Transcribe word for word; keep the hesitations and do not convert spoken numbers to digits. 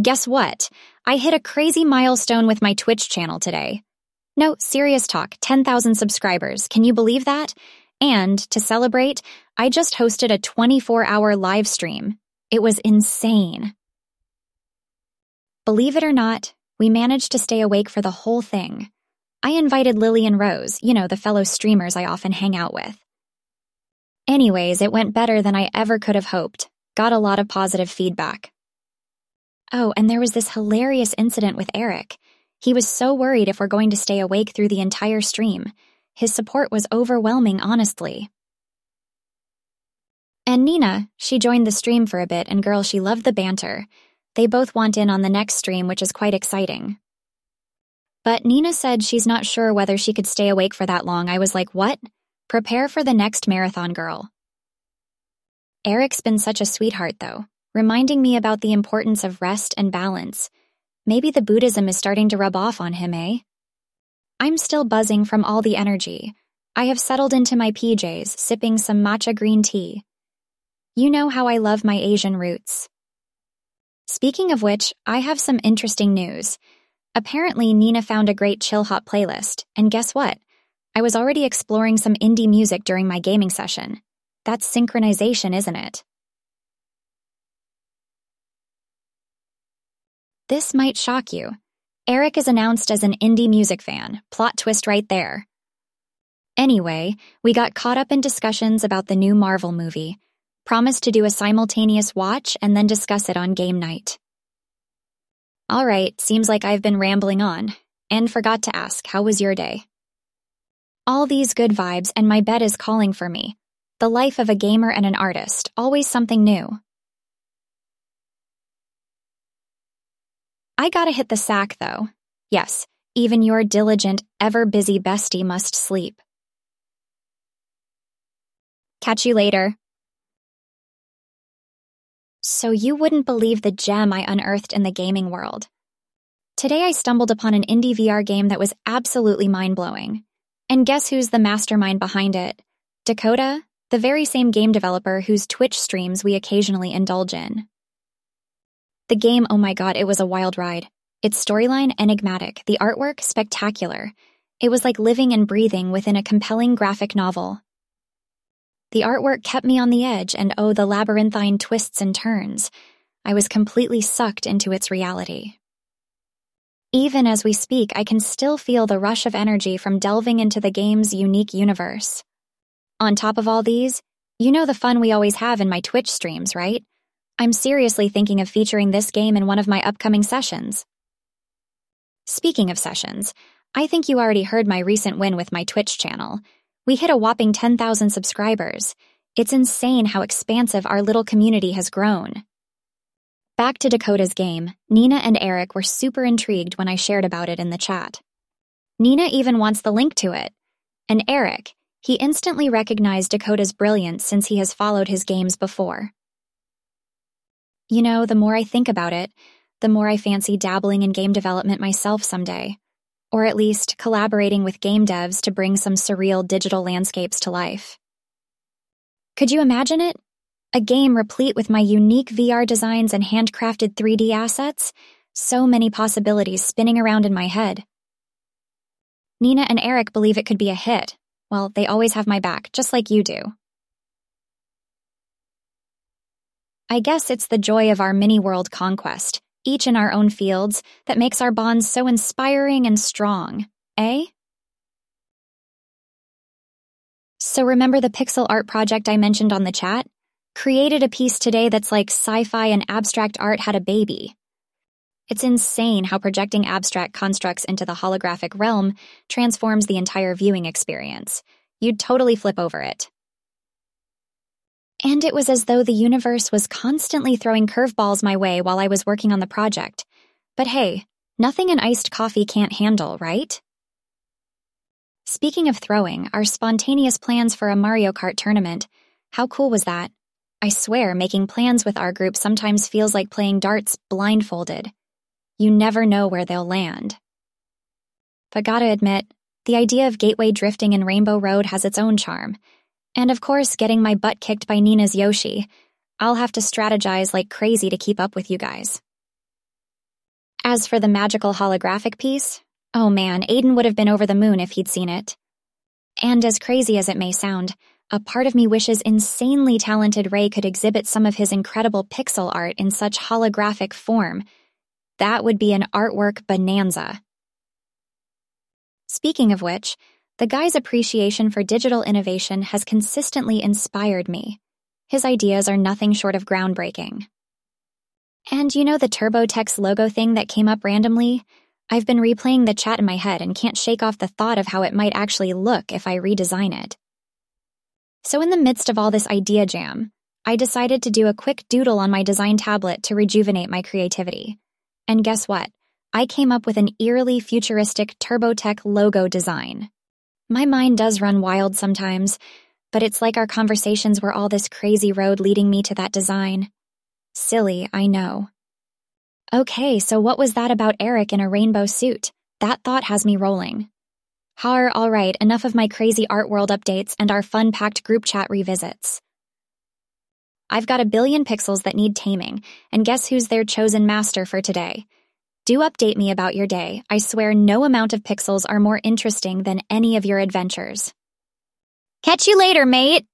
Guess what? I hit a crazy milestone with my Twitch channel today. No, serious talk, ten thousand subscribers. Can you believe that? And to celebrate, I just hosted a twenty-four hour live stream. It was insane. Believe it or not, we managed to stay awake for the whole thing. I invited Lily and Rose, you know, the fellow streamers I often hang out with. Anyways, it went better than I ever could have hoped. Got a lot of positive feedback. Oh, and there was this hilarious incident with Eric. He was so worried if we're going to stay awake through the entire stream. His support was overwhelming, honestly. And Nina, she joined the stream for a bit, and girl, she loved the banter. They both want in on the next stream, which is quite exciting. But Nina said she's not sure whether she could stay awake for that long. I was like, what? Prepare for the next marathon, girl. Eric's been such a sweetheart, though, reminding me about the importance of rest and balance. Maybe the Buddhism is starting to rub off on him, eh? I'm still buzzing from all the energy. I have settled into my P Js, sipping some matcha green tea. You know how I love my Asian roots. Speaking of which, I have some interesting news. Apparently, Nina found a great chill hop playlist, and guess what? I was already exploring some indie music during my gaming session. That's synchronization, isn't it? This might shock you. Eric is announced as an indie music fan. Plot twist right there. Anyway, we got caught up in discussions about the new Marvel movie. Promised to do a simultaneous watch and then discuss it on game night. All right, seems like I've been rambling on. And forgot to ask, how was your day? All these good vibes and my bed is calling for me. The life of a gamer and an artist, always something new. I gotta hit the sack, though. Yes, even your diligent, ever-busy bestie must sleep. Catch you later. So you wouldn't believe the gem I unearthed in the gaming world. Today I stumbled upon an indie V R game that was absolutely mind-blowing. And guess who's the mastermind behind it? Dakota, the very same game developer whose Twitch streams we occasionally indulge in. The game, oh my god, it was a wild ride. Its storyline, enigmatic. The artwork, spectacular. It was like living and breathing within a compelling graphic novel. The artwork kept me on the edge, and oh, the labyrinthine twists and turns. I was completely sucked into its reality. Even as we speak, I can still feel the rush of energy from delving into the game's unique universe. On top of all these, you know the fun we always have in my Twitch streams, right? I'm seriously thinking of featuring this game in one of my upcoming sessions. Speaking of sessions, I think you already heard my recent win with my Twitch channel. We hit a whopping ten thousand subscribers. It's insane how expansive our little community has grown. Back to Dakota's game, Nina and Eric were super intrigued when I shared about it in the chat. Nina even wants the link to it. And Eric, he instantly recognized Dakota's brilliance since he has followed his games before. You know, the more I think about it, the more I fancy dabbling in game development myself someday, or at least collaborating with game devs to bring some surreal digital landscapes to life. Could you imagine it? A game replete with my unique V R designs and handcrafted three D assets? So many possibilities spinning around in my head. Nina and Eric believe it could be a hit. Well, they always have my back, just like you do. I guess it's the joy of our mini-world conquest, each in our own fields, that makes our bonds so inspiring and strong, eh? So remember the pixel art project I mentioned on the chat? Created a piece today that's like sci-fi and abstract art had a baby. It's insane how projecting abstract constructs into the holographic realm transforms the entire viewing experience. You'd totally flip over it. And it was as though the universe was constantly throwing curveballs my way while I was working on the project. But hey, nothing an iced coffee can't handle, right? Speaking of throwing, our spontaneous plans for a Mario Kart tournament, how cool was that? I swear, making plans with our group sometimes feels like playing darts blindfolded. You never know where they'll land. But gotta admit, the idea of gateway drifting in Rainbow Road has its own charm. And of course, getting my butt kicked by Nina's Yoshi. I'll have to strategize like crazy to keep up with you guys. As for the magical holographic piece, oh man, Aiden would have been over the moon if he'd seen it. And as crazy as it may sound, a part of me wishes insanely talented Ray could exhibit some of his incredible pixel art in such holographic form. That would be an artwork bonanza. Speaking of which, the guy's appreciation for digital innovation has consistently inspired me. His ideas are nothing short of groundbreaking. And you know the TurboTech's logo thing that came up randomly? I've been replaying the chat in my head and can't shake off the thought of how it might actually look if I redesign it. So in the midst of all this idea jam, I decided to do a quick doodle on my design tablet to rejuvenate my creativity. And guess what? I came up with an eerily futuristic TurboTech logo design. My mind does run wild sometimes, but it's like our conversations were all this crazy road leading me to that design. Silly, I know. Okay, so what was that about Eric in a rainbow suit? That thought has me rolling. Har, all right, enough of my crazy art world updates and our fun-packed group chat revisits. I've got a billion pixels that need taming, and guess who's their chosen master for today? Do update me about your day. I swear no amount of pixels are more interesting than any of your adventures. Catch you later, mate!